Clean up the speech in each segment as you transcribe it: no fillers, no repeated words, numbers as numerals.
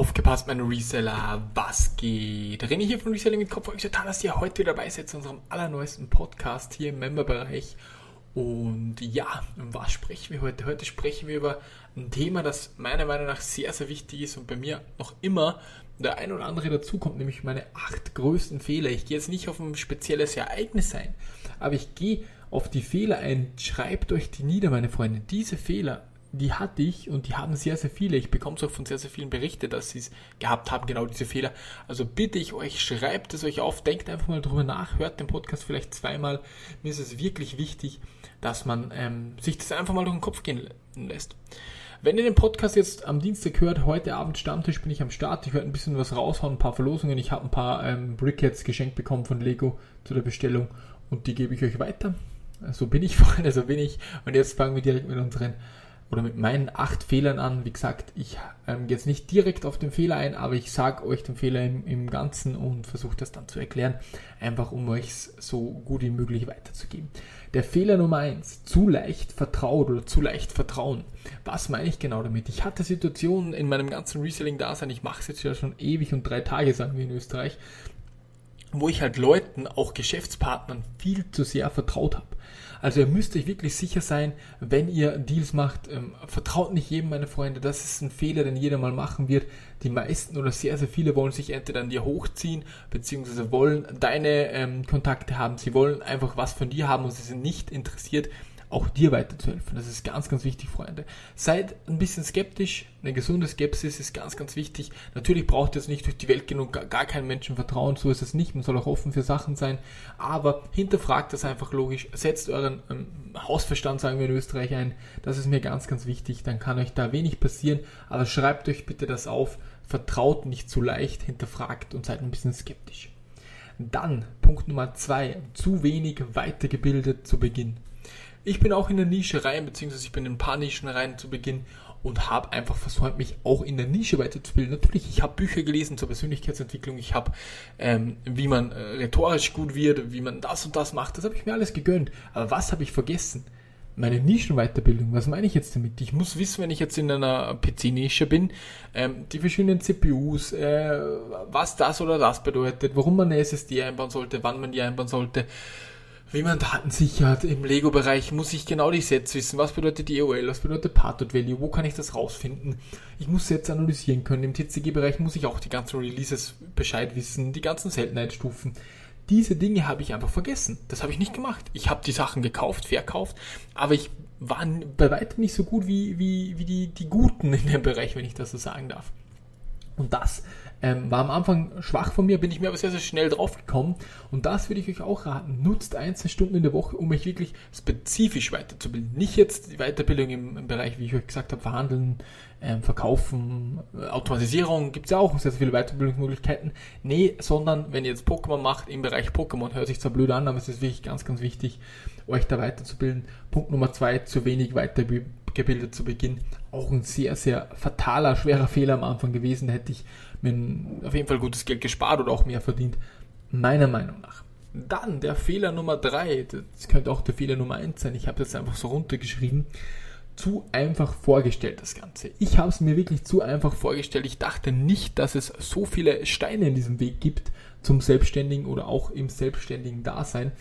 Aufgepasst, meine Reseller, was geht? René hier von Reselling mit Kopf. Ich freue mich total, dass ihr heute wieder dabei seid zu unserem allerneuesten Podcast hier im Member-Bereich. Und ja, was sprechen wir heute? Heute sprechen wir über ein Thema, das meiner Meinung nach sehr, sehr wichtig ist und bei mir noch immer der ein oder andere dazukommt, nämlich meine 8 größten Fehler. Ich gehe jetzt nicht auf ein spezielles Ereignis ein, aber ich gehe auf die Fehler ein. Schreibt euch die nieder, meine Freunde. Diese Fehler, die hatte ich und die haben sehr, sehr viele. Ich bekomme es auch von sehr, sehr vielen Berichte, dass sie es gehabt haben, genau diese Fehler. Also bitte ich euch, schreibt es euch auf, denkt einfach mal drüber nach, hört den Podcast vielleicht zweimal. Mir ist es wirklich wichtig, dass man sich das einfach mal durch den Kopf gehen lässt. Wenn ihr den Podcast jetzt am Dienstag hört, heute Abend Stammtisch, bin ich am Start. Ich werde ein bisschen was raushauen, ein paar Verlosungen. Ich habe ein paar Brickheads geschenkt bekommen von Lego zu der Bestellung und die gebe ich euch weiter. So bin ich, Freunde, so bin ich. Und jetzt fangen wir direkt mit unseren oder mit meinen 8 Fehlern an. Wie gesagt, ich gehe jetzt nicht direkt auf den Fehler ein, aber ich sage euch den Fehler im Ganzen und versuche das dann zu erklären, einfach um euch so gut wie möglich weiterzugeben. Der Fehler Nummer 1, zu leicht vertraut oder zu leicht vertrauen. Was meine ich genau damit? Ich hatte Situationen in meinem ganzen Reselling-Dasein, ich mache es jetzt ja schon ewig und 3 Tage, sagen wir in Österreich, wo ich halt Leuten, auch Geschäftspartnern, viel zu sehr vertraut habe. Also ihr müsst euch wirklich sicher sein, wenn ihr Deals macht, vertraut nicht jedem, meine Freunde, das ist ein Fehler, den jeder mal machen wird. Die meisten oder sehr, sehr viele wollen sich entweder an dir hochziehen, beziehungsweise wollen deine Kontakte haben, sie wollen einfach was von dir haben und sie sind nicht interessiert, auch dir weiterzuhelfen. Das ist ganz, ganz wichtig, Freunde. Seid ein bisschen skeptisch, eine gesunde Skepsis ist ganz, ganz wichtig. Natürlich braucht ihr jetzt nicht durch die Welt gehen und gar keinem Menschen vertrauen, so ist es nicht, man soll auch offen für Sachen sein, aber hinterfragt das einfach logisch, setzt euren Hausverstand, sagen wir in Österreich, ein, das ist mir ganz, ganz wichtig, dann kann euch da wenig passieren, aber schreibt euch bitte das auf, vertraut nicht zu leicht, hinterfragt und seid ein bisschen skeptisch. Dann, Punkt Nummer 2, zu wenig weitergebildet zu Beginn. Ich bin auch in der Nische rein, beziehungsweise ich bin in ein paar Nischen rein zu Beginn und habe einfach versäumt, mich auch in der Nische weiterzubilden. Natürlich, ich habe Bücher gelesen zur Persönlichkeitsentwicklung, ich habe, wie man rhetorisch gut wird, wie man das und das macht, das habe ich mir alles gegönnt. Aber was habe ich vergessen? Meine Nischenweiterbildung, was meine ich jetzt damit? Ich muss wissen, wenn ich jetzt in einer PC-Nische bin, die verschiedenen CPUs, was das oder das bedeutet, warum man eine SSD einbauen sollte, wann man die einbauen sollte, wie man Daten sichert. Im Lego-Bereich muss ich genau die Sets wissen. Was bedeutet die EOL? Was bedeutet Part-Out-Value? Wo kann ich das rausfinden? Ich muss Sets analysieren können. Im TCG-Bereich muss ich auch die ganzen Releases Bescheid wissen, die ganzen Seltenheitsstufen. Diese Dinge habe ich einfach vergessen. Das habe ich nicht gemacht. Ich habe die Sachen gekauft, verkauft, aber ich war bei weitem nicht so gut wie die Guten in dem Bereich, wenn ich das so sagen darf. Und das war am Anfang schwach von mir, bin ich mir aber sehr, sehr schnell drauf gekommen. Und das würde ich euch auch raten. Nutzt 1-2 Stunden in der Woche, um euch wirklich spezifisch weiterzubilden. Nicht jetzt die Weiterbildung im Bereich, wie ich euch gesagt habe, Verhandeln, Verkaufen, Automatisierung, gibt es ja auch sehr, sehr viele Weiterbildungsmöglichkeiten. Nee, sondern wenn ihr jetzt Pokémon macht, im Bereich Pokémon, hört sich zwar blöd an, aber es ist wirklich ganz, ganz wichtig, euch da weiterzubilden. Punkt Nummer 2, zu wenig weitergebildet zu Beginn. Auch ein sehr, sehr fataler, schwerer Fehler am Anfang gewesen, da hätte ich mir auf jeden Fall gutes Geld gespart oder auch mehr verdient, meiner Meinung nach. Dann der Fehler Nummer 3, das könnte auch der Fehler Nummer 1 sein, ich habe das einfach so runtergeschrieben, zu einfach vorgestellt das Ganze. Ich habe es mir wirklich zu einfach vorgestellt, ich dachte nicht, dass es so viele Steine in diesem Weg gibt zum Selbstständigen oder auch im selbstständigen Dasein.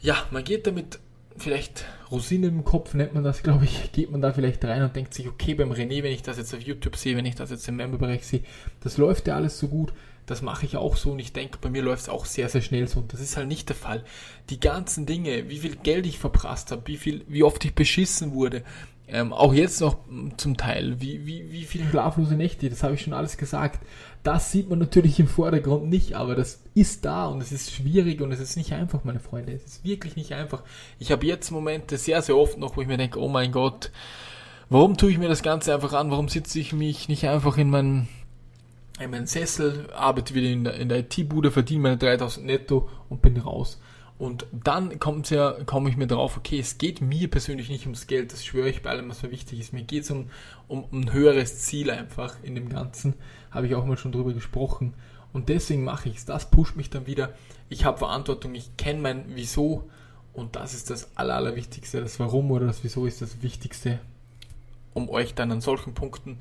Ja, man geht damit vielleicht Rosinen im Kopf, nennt man das, glaube ich, geht man da vielleicht rein und denkt sich, okay, beim René, wenn ich das jetzt auf YouTube sehe, wenn ich das jetzt im Memberbereich sehe, das läuft ja alles so gut, das mache ich auch so und ich denke, bei mir läuft es auch sehr, sehr schnell so und das ist halt nicht der Fall. Die ganzen Dinge, wie viel Geld ich verprasst habe, wie oft ich beschissen wurde, auch jetzt noch zum Teil, wie viele schlaflose Nächte, das habe ich schon alles gesagt. Das sieht man natürlich im Vordergrund nicht, aber das ist da und es ist schwierig und es ist nicht einfach, meine Freunde. Es ist wirklich nicht einfach. Ich habe jetzt Momente sehr, sehr oft noch, wo ich mir denke, oh mein Gott, warum tue ich mir das Ganze einfach an? Warum sitze ich mich nicht einfach in meinen Sessel, arbeite wieder in der IT-Bude, verdiene meine 3.000 netto und bin raus. Und dann komme ich mir drauf, okay, es geht mir persönlich nicht ums Geld, das schwöre ich bei allem, was mir wichtig ist. Mir geht es um ein höheres Ziel einfach in dem Ganzen, habe ich auch mal schon drüber gesprochen. Und deswegen mache ich es, das pusht mich dann wieder. Ich habe Verantwortung, ich kenne mein Wieso und das ist das Allerwichtigste. Das Warum oder das Wieso ist das Wichtigste, um euch dann an solchen Punkten,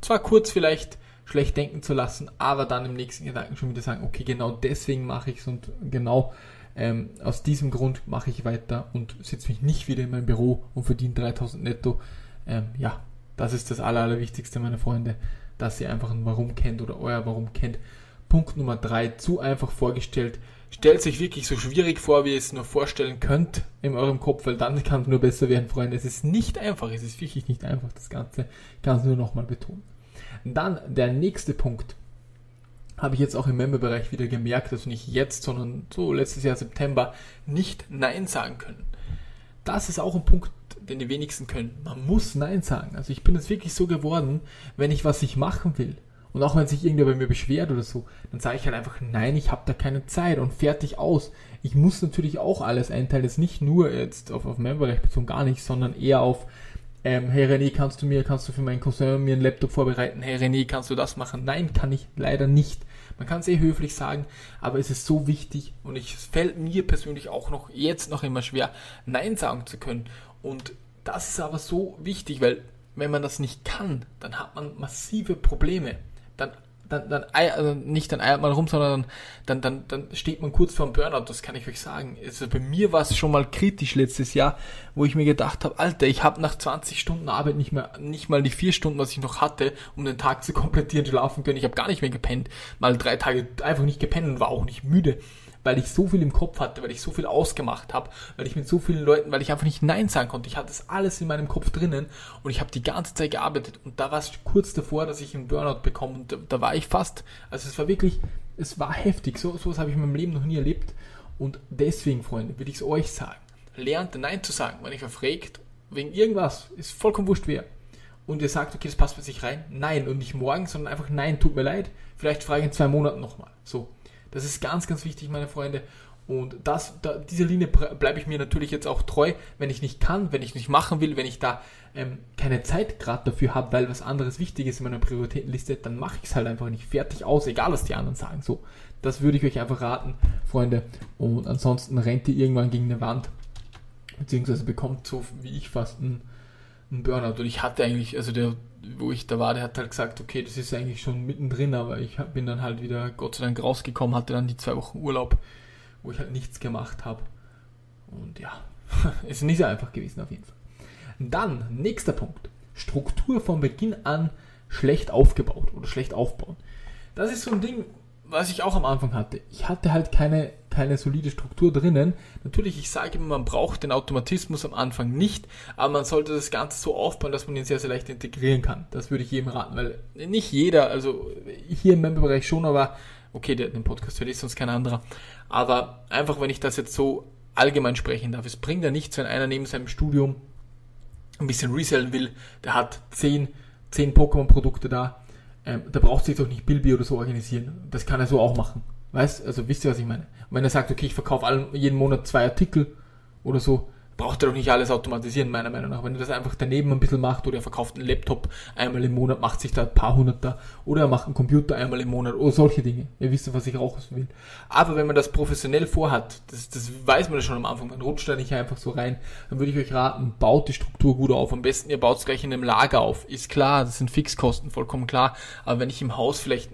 zwar kurz vielleicht, schlecht denken zu lassen, aber dann im nächsten Gedanken schon wieder sagen, okay, genau deswegen mache ich es und genau aus diesem Grund mache ich weiter und setze mich nicht wieder in mein Büro und verdiene 3.000 netto. Ja, das ist das Allerwichtigste, meine Freunde, dass ihr einfach ein Warum kennt oder euer Warum kennt. Punkt Nummer 3, zu einfach vorgestellt. Stellt es euch wirklich so schwierig vor, wie ihr es nur vorstellen könnt in eurem Kopf, weil dann kann es nur besser werden, Freunde. Es ist nicht einfach, es ist wirklich nicht einfach, das Ganze. Ich kann es nur nochmal betonen. Dann der nächste Punkt, habe ich jetzt auch im Member-Bereich wieder gemerkt, also nicht jetzt, sondern so letztes Jahr September, nicht Nein sagen können. Das ist auch ein Punkt, den die wenigsten können. Man muss Nein sagen. Also ich bin jetzt wirklich so geworden, wenn ich was ich machen will, und auch wenn sich irgendwer bei mir beschwert oder so, dann sage ich halt einfach, nein, ich habe da keine Zeit und fertig aus. Ich muss natürlich auch alles einteilen, das ist nicht nur jetzt auf Memberbereich bezogen, gar nicht, sondern eher auf, hey René, kannst du für meinen Cousin mir einen Laptop vorbereiten? Hey René, kannst du das machen? Nein, kann ich leider nicht. Man kann es höflich sagen, aber es ist so wichtig und es fällt mir persönlich auch noch jetzt noch immer schwer, Nein sagen zu können. Und das ist aber so wichtig, weil wenn man das nicht kann, dann hat man massive Probleme. Dann eiert man rum, sondern dann steht man kurz vor dem Burnout, das kann ich euch sagen. Also bei mir war es schon mal kritisch letztes Jahr, wo ich mir gedacht habe, Alter, ich habe nach 20 Stunden Arbeit nicht mal die 4 Stunden, was ich noch hatte, um den Tag zu komplettieren, schlafen können. Ich habe gar nicht mehr gepennt, mal 3 Tage einfach nicht gepennt und war auch nicht müde, weil ich so viel im Kopf hatte, weil ich so viel ausgemacht habe, weil ich mit so vielen Leuten, weil ich einfach nicht Nein sagen konnte. Ich hatte das alles in meinem Kopf drinnen und ich habe die ganze Zeit gearbeitet und da war es kurz davor, dass ich einen Burnout bekomme und da war ich fast, also es war wirklich, es war heftig, sowas habe ich in meinem Leben noch nie erlebt und deswegen, Freunde, will ich es euch sagen, lernt Nein zu sagen, wenn ihr verfragt, wegen irgendwas, ist vollkommen wurscht wer. Und ihr sagt, okay, das passt für sich rein, nein und nicht morgen, sondern einfach nein, tut mir leid, vielleicht frage ich in 2 Monaten nochmal, so. Das ist ganz, ganz wichtig, meine Freunde. Und diese Linie bleibe ich mir natürlich jetzt auch treu, wenn ich nicht kann, wenn ich nicht machen will, wenn ich da keine Zeit gerade dafür habe, weil was anderes wichtig ist in meiner Prioritätenliste, dann mache ich es halt einfach nicht fertig aus, egal was die anderen sagen. So, das würde ich euch einfach raten, Freunde. Und ansonsten rennt ihr irgendwann gegen eine Wand, beziehungsweise bekommt so wie ich fast einen Burnout. Und ich hatte eigentlich, also der, wo ich da war, der hat halt gesagt, okay, das ist eigentlich schon mittendrin, aber ich bin dann halt wieder Gott sei Dank rausgekommen, hatte dann die 2 Wochen Urlaub, wo ich halt nichts gemacht habe. Und ja, ist nicht so einfach gewesen auf jeden Fall. Dann, nächster Punkt, Struktur von Beginn an schlecht aufgebaut oder schlecht aufbauen. Das ist so ein Ding, was ich auch am Anfang hatte. Ich hatte halt keine solide Struktur drinnen. Natürlich, ich sage immer, man braucht den Automatismus am Anfang nicht, aber man sollte das Ganze so aufbauen, dass man ihn sehr, sehr leicht integrieren kann. Das würde ich jedem raten, weil nicht jeder, also hier im Memberbereich schon, aber okay, der den Podcast hört, ist sonst kein anderer. Aber einfach, wenn ich das jetzt so allgemein sprechen darf, es bringt ja nichts, wenn einer neben seinem Studium ein bisschen resellen will, der hat 10 Pokémon-Produkte da, da braucht sich doch nicht Bilby oder so organisieren. Das kann er so auch machen. Weißt? Also wisst ihr, was ich meine? Und wenn er sagt, okay, ich verkaufe jeden Monat 2 Artikel oder so, braucht er doch nicht alles automatisieren, meiner Meinung nach. Wenn er das einfach daneben ein bisschen macht oder er verkauft einen Laptop einmal im Monat, macht sich da ein paar hundert da oder er macht einen Computer einmal im Monat oder solche Dinge. Ihr wisst, was ich auch will. Aber wenn man das professionell vorhat, das weiß man ja schon am Anfang, man rutscht da nicht einfach so rein, dann würde ich euch raten, baut die Struktur gut auf. Am besten, ihr baut es gleich in einem Lager auf. Ist klar, das sind Fixkosten, vollkommen klar. Aber wenn ich im Haus vielleicht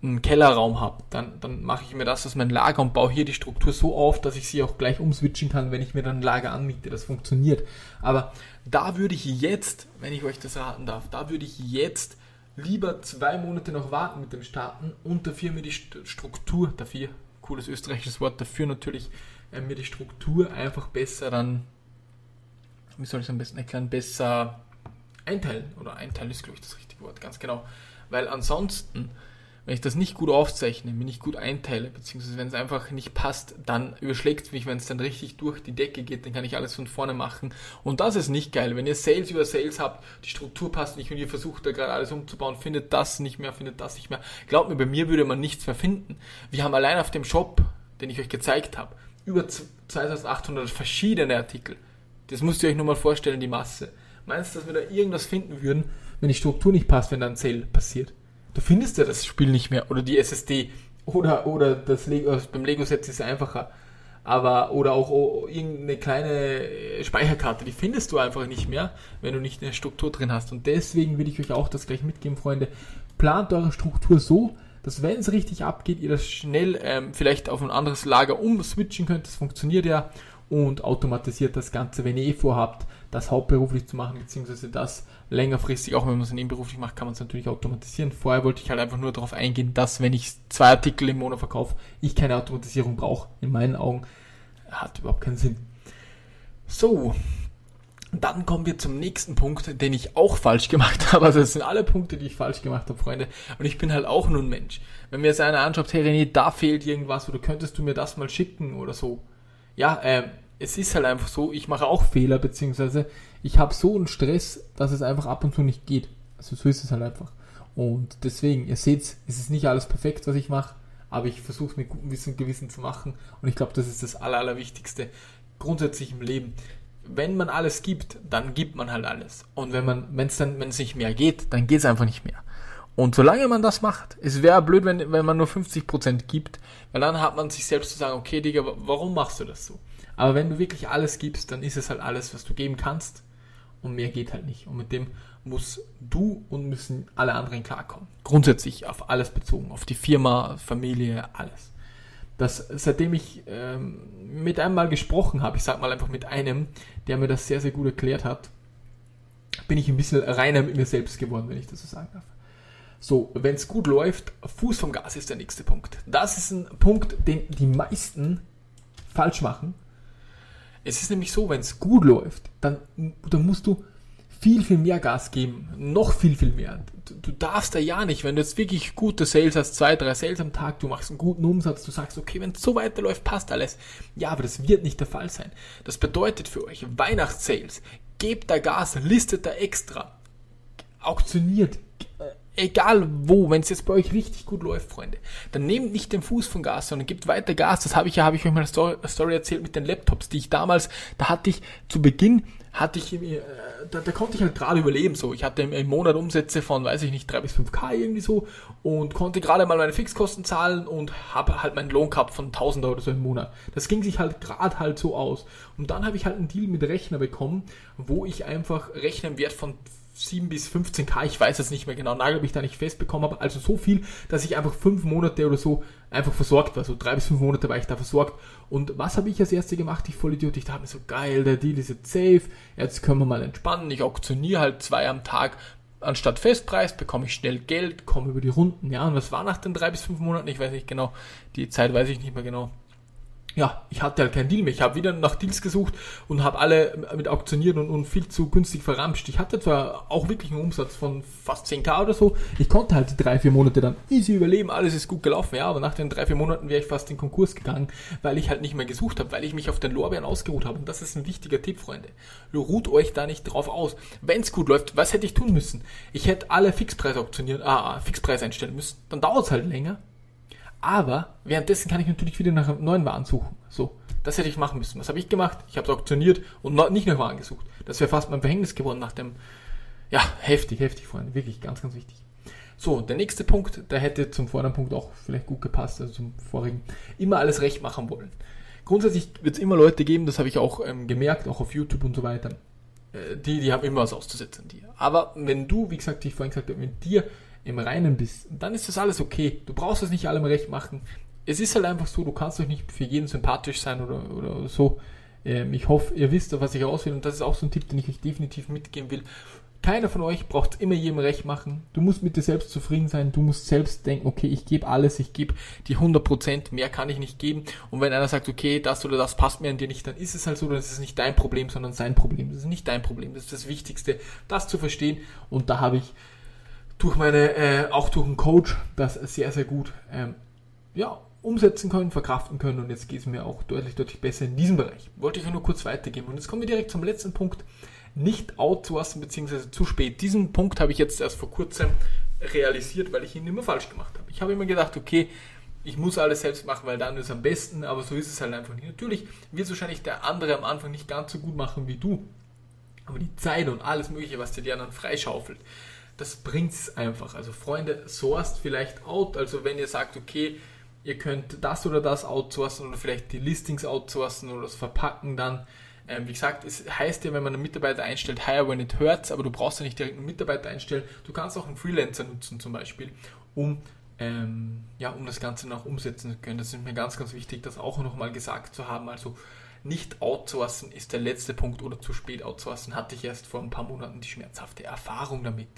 einen Kellerraum habe, dann mache ich mir das aus meinem Lager und baue hier die Struktur so auf, dass ich sie auch gleich umswitchen kann, wenn ich mir dann ein Lager anmiete, das funktioniert. Aber da würde ich jetzt, wenn ich euch das raten darf, da würde ich jetzt lieber 2 Monate noch warten mit dem Starten und dafür mir die Struktur, dafür, cooles österreichisches Wort, dafür natürlich mir die Struktur einfach besser dann, wie soll ich es am besten erklären, besser einteilen, oder einteilen ist, glaube ich, das richtige Wort, ganz genau, weil ansonsten, wenn ich das nicht gut aufzeichne, mir nicht gut einteile, beziehungsweise wenn es einfach nicht passt, dann überschlägt es mich, wenn es dann richtig durch die Decke geht, dann kann ich alles von vorne machen und das ist nicht geil. Wenn ihr Sales über Sales habt, die Struktur passt nicht und ihr versucht da gerade alles umzubauen, findet das nicht mehr. Glaubt mir, bei mir würde man nichts mehr finden. Wir haben allein auf dem Shop, den ich euch gezeigt habe, über 2800 verschiedene Artikel. Das müsst ihr euch nur mal vorstellen, die Masse. Meinst du, dass wir da irgendwas finden würden, wenn die Struktur nicht passt, wenn da ein Sale passiert? Du findest ja das Spiel nicht mehr oder die SSD oder das Lego, beim Lego-Set ist es einfacher, aber oder auch irgendeine kleine Speicherkarte, die findest du einfach nicht mehr, wenn du nicht eine Struktur drin hast. Und deswegen will ich euch auch das gleich mitgeben, Freunde. plant eure Struktur so, dass wenn es richtig abgeht, ihr das schnell vielleicht auf ein anderes Lager umswitchen könnt. Das funktioniert ja, und automatisiert das Ganze, wenn ihr vorhabt, das hauptberuflich zu machen, beziehungsweise das längerfristig, auch wenn man es nebenberuflich macht, kann man es natürlich automatisieren. Vorher wollte ich halt einfach nur darauf eingehen, dass wenn ich 2 Artikel im Monat verkaufe, ich keine Automatisierung brauche. In meinen Augen hat überhaupt keinen Sinn. So, dann kommen wir zum nächsten Punkt, den ich auch falsch gemacht habe. Also das sind alle Punkte, die ich falsch gemacht habe, Freunde. Und ich bin halt auch nur ein Mensch. Wenn mir jetzt einer anschaut, hey René, da fehlt irgendwas oder könntest du mir das mal schicken oder so. Ja, es ist halt einfach so, ich mache auch Fehler, beziehungsweise ich habe so einen Stress, dass es einfach ab und zu nicht geht. Also so ist es halt einfach. Und deswegen, ihr seht, es ist nicht alles perfekt, was ich mache, aber ich versuche es mit gutem Wissen und Gewissen zu machen. Und ich glaube, das ist das Allerwichtigste grundsätzlich im Leben. Wenn man alles gibt, dann gibt man halt alles. Und wenn es nicht mehr geht, dann geht es einfach nicht mehr. Und solange man das macht, es wäre blöd, wenn man nur 50% gibt, weil dann hat man sich selbst zu sagen, okay Digga, warum machst du das so? Aber wenn du wirklich alles gibst, dann ist es halt alles, was du geben kannst, und mehr geht halt nicht. Und mit dem musst du und müssen alle anderen klarkommen. Grundsätzlich auf alles bezogen, auf die Firma, Familie, alles. Seitdem ich mit einem mal gesprochen habe, ich sag mal einfach mit einem, der mir das sehr, sehr gut erklärt hat, bin ich ein bisschen reiner mit mir selbst geworden, wenn ich das so sagen darf. So, wenn es gut läuft, Fuß vom Gas ist der nächste Punkt. Das ist ein Punkt, den die meisten falsch machen. Es ist nämlich so, wenn es gut läuft, dann musst du viel, viel mehr Gas geben. Noch viel, viel mehr. Du darfst da ja nicht, wenn du jetzt wirklich gute Sales hast, 2, 3 Sales am Tag, du machst einen guten Umsatz, du sagst, okay, wenn es so weiterläuft, passt alles. Ja, aber das wird nicht der Fall sein. Das bedeutet für euch, Weihnachts-Sales, gebt da Gas, listet da extra, auktioniert, egal wo, wenn es jetzt bei euch richtig gut läuft, Freunde, dann nehmt nicht den Fuß vom Gas, sondern gebt weiter Gas. Das habe ich euch mal eine Story erzählt mit den Laptops, die ich damals, da konnte ich halt gerade überleben, so. Ich hatte im Monat Umsätze von, weiß ich nicht, 3 bis 5k irgendwie so und konnte gerade mal meine Fixkosten zahlen und habe halt meinen Lohn gehabt von 1000 Euro so im Monat. Das ging sich halt gerade halt so aus. Und dann habe ich halt einen Deal mit Rechner bekommen, wo ich einfach Rechner im Wert von 7 bis 15k, ich weiß es nicht mehr genau, nagel mich da nicht fest bekommen habe, also so viel, dass ich einfach 5 Monate oder so einfach versorgt war, so 3 bis 5 Monate war ich da versorgt. Und was habe ich als Erste gemacht, ich Vollidiot, ich dachte mir so, geil, der Deal ist jetzt safe, jetzt können wir mal entspannen, ich auktioniere halt 2 am Tag, anstatt Festpreis, bekomme ich schnell Geld, komme über die Runden, ja, und was war nach den 3 bis 5 Monaten, ich weiß nicht genau, die Zeit weiß ich nicht mehr genau. Ja, ich hatte halt keinen Deal mehr. Ich habe wieder nach Deals gesucht und habe alle mit auktioniert und viel zu günstig verramscht. Ich hatte zwar auch wirklich einen Umsatz von fast 10k oder so. Ich konnte halt die 3-4 Monate dann easy überleben. Alles ist gut gelaufen. Ja, aber nach den 3-4 Monaten wäre ich fast in Konkurs gegangen, weil ich halt nicht mehr gesucht habe, weil ich mich auf den Lorbeeren ausgeruht habe. Und das ist ein wichtiger Tipp, Freunde. Ruht euch da nicht drauf aus. Wenn es gut läuft, was hätte ich tun müssen? Ich hätte alle Fixpreise einstellen müssen. Dann dauert es halt länger. Aber währenddessen kann ich natürlich wieder nach neuen Waren suchen. So, das hätte ich machen müssen. Was habe ich gemacht? Ich habe es auktioniert und nicht nach Waren gesucht. Das wäre fast mein Verhängnis geworden nach dem... Ja, heftig, Freunde. Wirklich, ganz, ganz wichtig. So, der nächste Punkt, der hätte zum vorderen Punkt auch vielleicht gut gepasst, also zum vorigen. Immer alles recht machen wollen. Grundsätzlich wird es immer Leute geben, das habe ich auch gemerkt, auch auf YouTube und so weiter. Die haben immer was auszusetzen an dir. Aber wenn du, wie gesagt, wie ich vorhin gesagt habe, mit dir im Reinen bist, dann ist das alles okay. Du brauchst es nicht allem recht machen. Es ist halt einfach so, du kannst doch nicht für jeden sympathisch sein oder so. Ich hoffe, ihr wisst, auf was ich raus will, und das ist auch so ein Tipp, den ich euch definitiv mitgeben will. Keiner von euch braucht immer jedem recht machen. Du musst mit dir selbst zufrieden sein. Du musst selbst denken, okay, ich gebe alles, ich gebe die 100%, mehr kann ich nicht geben. Und wenn einer sagt, okay, das oder das passt mir an dir nicht, dann ist es halt so, dann ist es nicht dein Problem, sondern sein Problem. Das ist nicht dein Problem. Das ist das Wichtigste, das zu verstehen. Und da habe ich durch einen Coach, das sehr, sehr gut umsetzen können, verkraften können, und jetzt geht es mir auch deutlich, deutlich besser in diesem Bereich. Wollte ich euch nur kurz weitergeben. Und jetzt kommen wir direkt zum letzten Punkt, nicht outsourcen bzw. zu spät. Diesen Punkt habe ich jetzt erst vor kurzem realisiert, weil ich ihn immer falsch gemacht habe. Ich habe immer gedacht, okay, ich muss alles selbst machen, weil dann ist es am besten, aber so ist es halt einfach nicht. Natürlich wird es wahrscheinlich der andere am Anfang nicht ganz so gut machen wie du, aber die Zeit und alles Mögliche, was dir der dann freischaufelt, das bringt es einfach. Also Freunde, sourced vielleicht out. Also wenn ihr sagt, okay, ihr könnt das oder das outsourcen oder vielleicht die Listings outsourcen oder das Verpacken, dann Wie gesagt, es heißt ja, wenn man einen Mitarbeiter einstellt, hire when it hurts, aber du brauchst ja nicht direkt einen Mitarbeiter einstellen. Du kannst auch einen Freelancer nutzen zum Beispiel, um das Ganze noch umsetzen zu können. Das ist mir ganz, ganz wichtig, das auch nochmal gesagt zu haben. Also nicht outsourcen ist der letzte Punkt, oder zu spät outsourcen, hatte ich erst vor ein paar Monaten die schmerzhafte Erfahrung damit.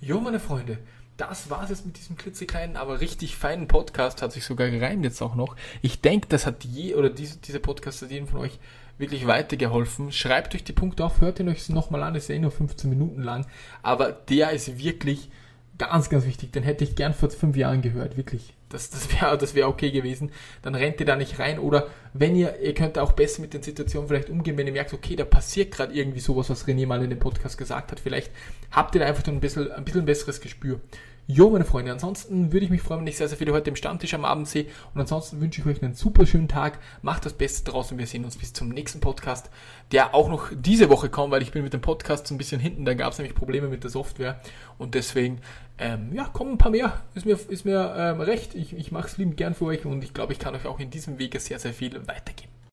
Jo, meine Freunde, das war's jetzt mit diesem klitzekleinen, aber richtig feinen Podcast, hat sich sogar gereimt jetzt auch noch. Ich denke, das hat dieser Podcast hat jedem von euch wirklich weitergeholfen. Schreibt euch die Punkte auf, hört ihn euch nochmal an, ist ja nur 15 Minuten lang, aber der ist wirklich ganz, ganz wichtig, den hätte ich gern vor 5 Jahren gehört, wirklich. Das wäre okay gewesen. Dann rennt ihr da nicht rein, oder wenn ihr könnt auch besser mit den Situationen vielleicht umgehen, wenn ihr merkt, okay, da passiert gerade irgendwie sowas, was René mal in dem Podcast gesagt hat, vielleicht habt ihr da einfach dann ein bisschen besseres Gespür. Jo, meine Freunde, ansonsten würde ich mich freuen, wenn ich sehr, sehr viele heute im Stammtisch am Abend sehe, und ansonsten wünsche ich euch einen super schönen Tag, macht das Beste draus und wir sehen uns bis zum nächsten Podcast, der auch noch diese Woche kommt, weil ich bin mit dem Podcast so ein bisschen hinten, da gab es nämlich Probleme mit der Software und deswegen, kommen ein paar mehr, ist mir recht, ich mache es liebend gern für euch und ich glaube, ich kann euch auch in diesem Wege sehr, sehr viel weitergeben.